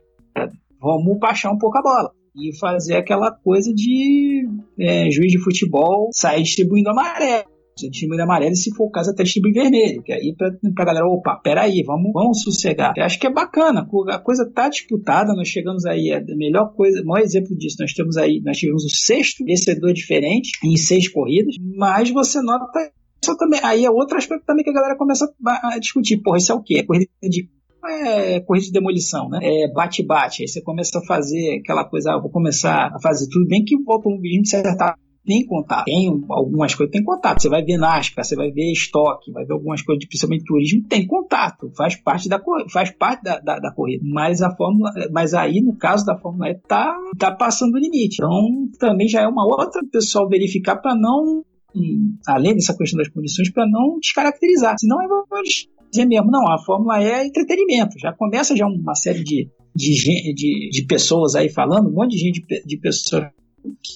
vamos baixar um pouco a bola. E fazer aquela coisa de é, juiz de futebol sair distribuindo amarelo. Distribuindo amarelo e se for o caso até distribuir vermelho, que aí pra, pra galera, opa, peraí, vamos, vamos sossegar. Eu acho que é bacana, a coisa tá disputada, nós chegamos aí, a melhor coisa, o maior exemplo disso, nós temos aí, nós tivemos o sexto vencedor diferente em seis corridas, mas você nota isso também, aí é outro aspecto também que a galera começa a discutir, porra, isso é o quê? É corrida de É corrida de demolição, né? É bate-bate, aí você começa a fazer aquela coisa, ah, vou começar a fazer tudo, bem que o automobilismo se acertar tem contato, tem algumas coisas tem contato, você vai ver NASCAR, você vai ver estoque, vai ver algumas coisas, de, principalmente turismo, tem contato, faz parte da, faz parte da, da, da corrida, mas a Fórmula, mas aí no caso da Fórmula E tá, tá passando o limite, então também já é uma outra pessoal verificar para não, além dessa questão das condições, para não descaracterizar, senão é dizer mesmo, não, a Fórmula E é entretenimento, já começa já uma série de, de, de, de pessoas aí falando, um monte de gente de, de pessoas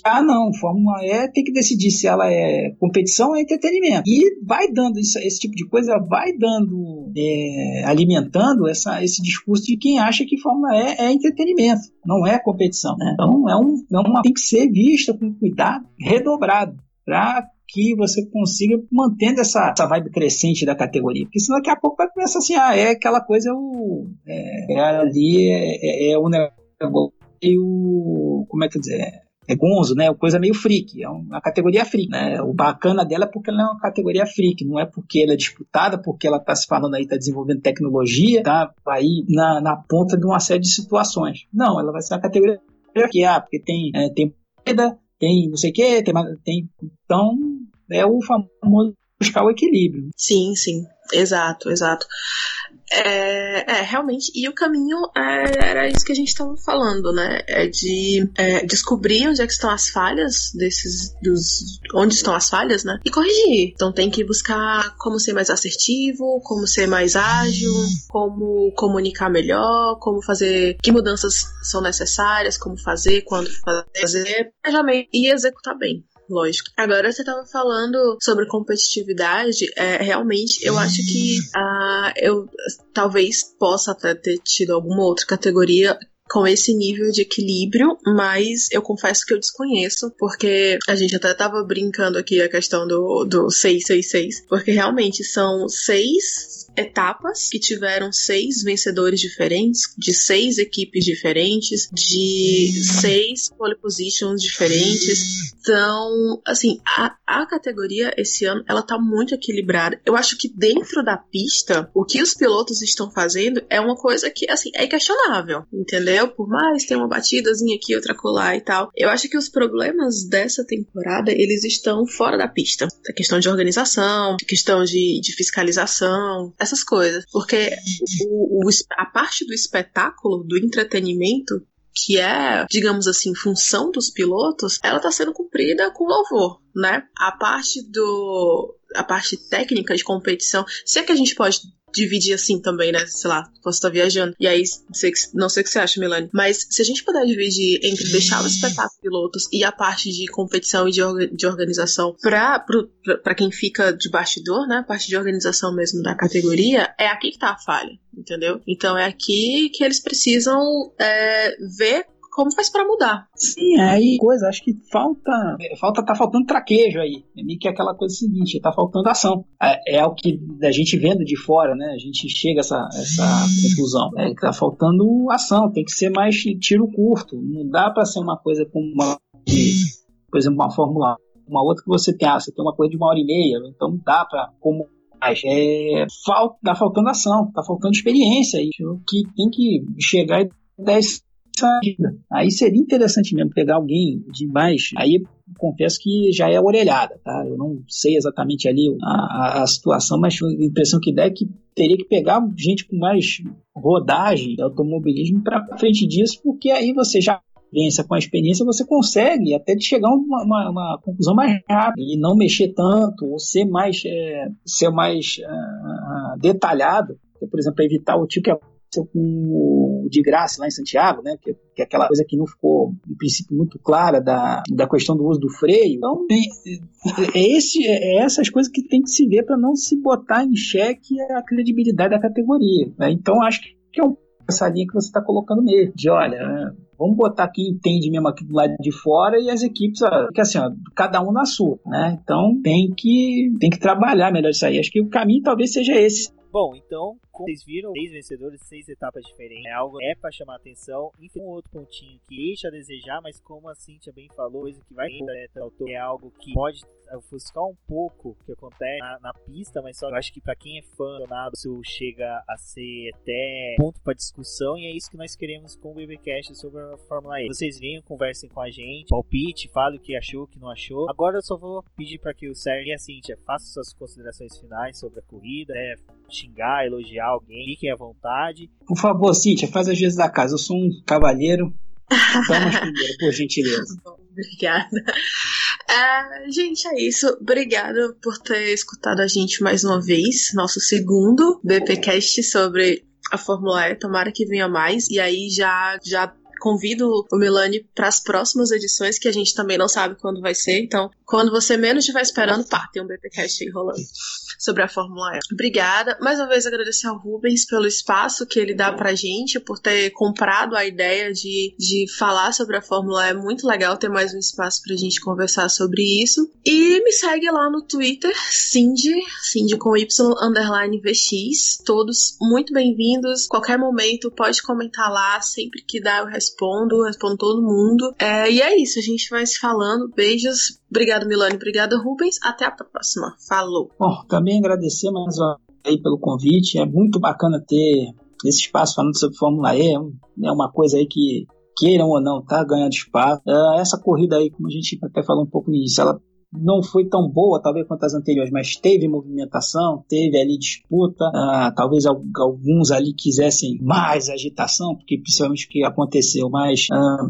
ah não, Fórmula E tem que decidir se ela é competição ou é entretenimento e vai dando, isso, esse tipo de coisa vai dando, é, alimentando essa, esse discurso de quem acha que Fórmula E é entretenimento, não é competição, né? Então é, um, é uma, tem que ser vista com cuidado redobrado, para que você consiga mantendo essa, essa vibe crescente da categoria, porque senão daqui a pouco vai começar assim, ah, é aquela coisa o, é, é ali é, é, é o negócio e o, como é que eu dizer é gonzo, né? Coisa meio freak, é uma categoria freak, né? O bacana dela é porque ela é uma categoria freak, não é porque ela é disputada, porque ela está se falando aí, está desenvolvendo tecnologia, tá aí na, na ponta de uma série de situações. Não, ela vai ser uma categoria que ah, porque tem é, tem tem não sei o que, tem, tem então é o famoso buscar o equilíbrio. Sim, sim, exato, exato. É, é, realmente, e o caminho é, era isso que a gente estava falando, né? É de é, descobrir onde é que estão as falhas desses, dos, onde estão as falhas, né? E corrigir. Então tem que buscar como ser mais assertivo, como ser mais ágil, como comunicar melhor, como fazer, que mudanças são necessárias, como fazer, quando fazer, planejamento e executar bem. Lógico. Agora você estava falando sobre competitividade, é, realmente eu acho que uh, eu talvez possa até ter tido alguma outra categoria com esse nível de equilíbrio, mas eu confesso que eu desconheço, porque a gente até estava brincando aqui a questão do, do seis seis seis, porque realmente são seis etapas que tiveram seis vencedores diferentes, de seis equipes diferentes, de seis pole positions diferentes. Então, assim, a, a categoria esse ano, ela tá muito equilibrada. Eu acho que dentro da pista, o que os pilotos estão fazendo é uma coisa que, assim, é questionável, entendeu? Por mais tem uma batidazinha aqui, outra colar e tal. Eu acho que os problemas dessa temporada, eles estão fora da pista. A questão de organização, a questão de, de fiscalização, essas coisas, porque o, o, a parte do espetáculo, do entretenimento, que é, digamos assim, função dos pilotos, ela tá sendo cumprida com louvor, né? A parte do... a parte técnica de competição, se é que a gente pode dividir assim também, né? Sei lá, posso estar viajando. E aí, não sei o que você acha, Milani, mas se a gente puder dividir entre deixar o espetáculo pilotos e a parte de competição e de, orga- de organização pra, pro, pra, pra quem fica de bastidor, né? A parte de organização mesmo da categoria, é aqui que tá a falha, entendeu? Então é aqui que eles precisam é, ver como faz pra mudar. Sim, aí coisa, acho que falta, falta tá faltando traquejo aí, meio que é aquela coisa seguinte, tá faltando ação, é, é o que a gente vendo de fora, né, a gente chega a essa, essa conclusão, é, tá faltando ação, tem que ser mais tiro curto, não dá pra ser uma coisa como uma, por exemplo, uma Fórmula, uma outra que você tem, ah, você tem uma coisa de uma hora e meia, então não dá pra, como é, falta, tá faltando ação, tá faltando experiência aí, que tem que chegar e dar esse aí seria interessante mesmo pegar alguém de mais, aí confesso que já é orelhada, tá? Eu não sei exatamente ali a, a, a situação, mas a impressão que dá é que teria que pegar gente com mais rodagem de automobilismo para frente disso, porque aí você já com a experiência você consegue até chegar a uma, uma, uma conclusão mais rápida e não mexer tanto ou ser mais, é, ser mais uh, detalhado, por exemplo, para evitar o tipo que é com o de graça lá em Santiago, né? Que, que é aquela coisa que não ficou, em princípio, muito clara da, da questão do uso do freio. Então, tem, é, esse, é essas coisas que tem que se ver para não se botar em xeque a credibilidade da categoria, né? Então, acho que é um, essa linha que você está colocando mesmo, de olha, né? Vamos botar quem entende mesmo aqui do lado de fora e as equipes, ó, que assim, ó, cada um na sua, né? Então, tem que, tem que trabalhar melhor isso aí. Acho que o caminho talvez seja esse. Bom, então, como vocês viram, seis vencedores, seis etapas diferentes. É algo que é pra chamar a atenção. E tem um outro pontinho que deixa a desejar, mas como a Cintia bem falou, coisa que vai é algo que pode ofuscar um pouco o que acontece na, na pista, mas só eu acho que pra quem é fã, isso chega a ser até ponto pra discussão, e é isso que nós queremos com o BBCast sobre a Fórmula E. Vocês venham, conversem com a gente, palpite, fale o que achou, o que não achou. Agora eu só vou pedir pra que o Sérgio e a Cintia façam suas considerações finais sobre a corrida, é... xingar, elogiar alguém, fiquem à vontade. Por favor, Cíntia, faz as vezes da casa. Eu sou um cavalheiro. Vamos primeiro, por gentileza. Bom, obrigada. É, gente, é isso. Obrigada por ter escutado a gente mais uma vez. Nosso segundo BBCast sobre a Fórmula E. Tomara que venha mais. E aí já... já... convido o Milani para as próximas edições, que a gente também não sabe quando vai ser. Então, quando você menos estiver esperando, pá, tem um BBCast aí rolando sobre a Fórmula E. Obrigada. Mais uma vez, agradecer ao Rubens pelo espaço que ele dá pra gente, por ter comprado a ideia de, de falar sobre a Fórmula E. É muito legal ter mais um espaço pra gente conversar sobre isso. E me segue lá no Twitter, Cindy, Cindy com Y, underline V X. Todos muito bem-vindos. Qualquer momento, pode comentar lá. Sempre que dá, eu respondo. Respondo, respondo todo mundo. É, e é isso, a gente vai se falando. Beijos. Obrigado, Milani. Obrigado, Rubens. Até a próxima. Falou. Bom, também agradecer mais uma vez pelo convite. É muito bacana ter esse espaço falando sobre Fórmula E. É uma coisa aí que, queiram ou não, tá ganhando espaço. É, essa corrida aí, como a gente até falou um pouco nisso, ela não foi tão boa, talvez, quanto as anteriores, mas teve movimentação, teve ali disputa, ah, talvez alguns ali quisessem mais agitação, porque principalmente o que aconteceu, mas ah,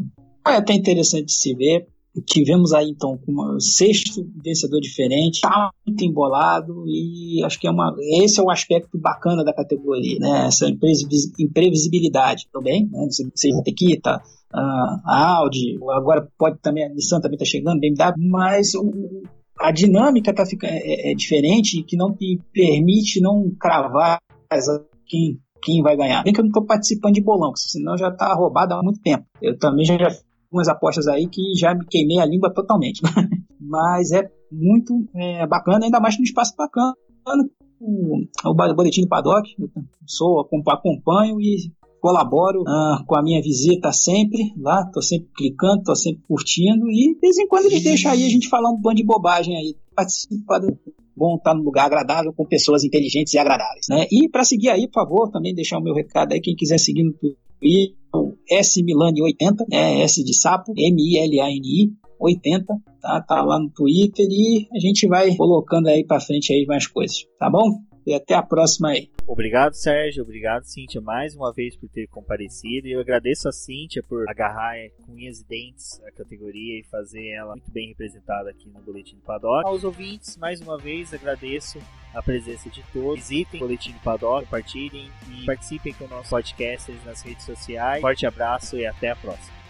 é até interessante de se ver. Tivemos aí, então, um sexto vencedor diferente, tá muito embolado, e acho que é uma, esse é um aspecto bacana da categoria, né? Essa imprevisibilidade também, né? Você vai ter que tá Uh, a Audi, agora pode também, a Nissan também está chegando, B M W, mas o, a dinâmica tá ficando, é, é diferente, que não te permite não cravar quem, quem vai ganhar. Bem que eu não estou participando de bolão, senão já está roubado há muito tempo. Eu também já, já fiz algumas apostas aí que já me queimei a língua totalmente. Mas é muito é, bacana, ainda mais num espaço bacana. O, o Boletim do Paddock, eu sou, acompanho e colaboro ah, com a minha visita sempre lá, estou sempre clicando, estou sempre curtindo, e de vez em quando ele deixa aí a gente falar um bando de bobagem aí, participar do bom, estar tá num lugar agradável com pessoas inteligentes e agradáveis, né? E para seguir aí, por favor, também deixar o meu recado aí, quem quiser seguir no Twitter, S Milani oitenta, né? S de sapo, M I L A N I oitenta, tá? Tá lá no Twitter, e a gente vai colocando aí para frente aí mais coisas, tá bom? e até a próxima aí. Obrigado, Sérgio. Obrigado, Cíntia, mais uma vez por ter comparecido. E eu agradeço a Cíntia por agarrar com unhas e dentes a categoria e fazer ela muito bem representada aqui no Boletim do Paddock. Aos ouvintes, mais uma vez, agradeço a presença de todos. Visitem o Boletim do Paddock, compartilhem e participem com o nosso podcast nas redes sociais. Forte abraço e até a próxima.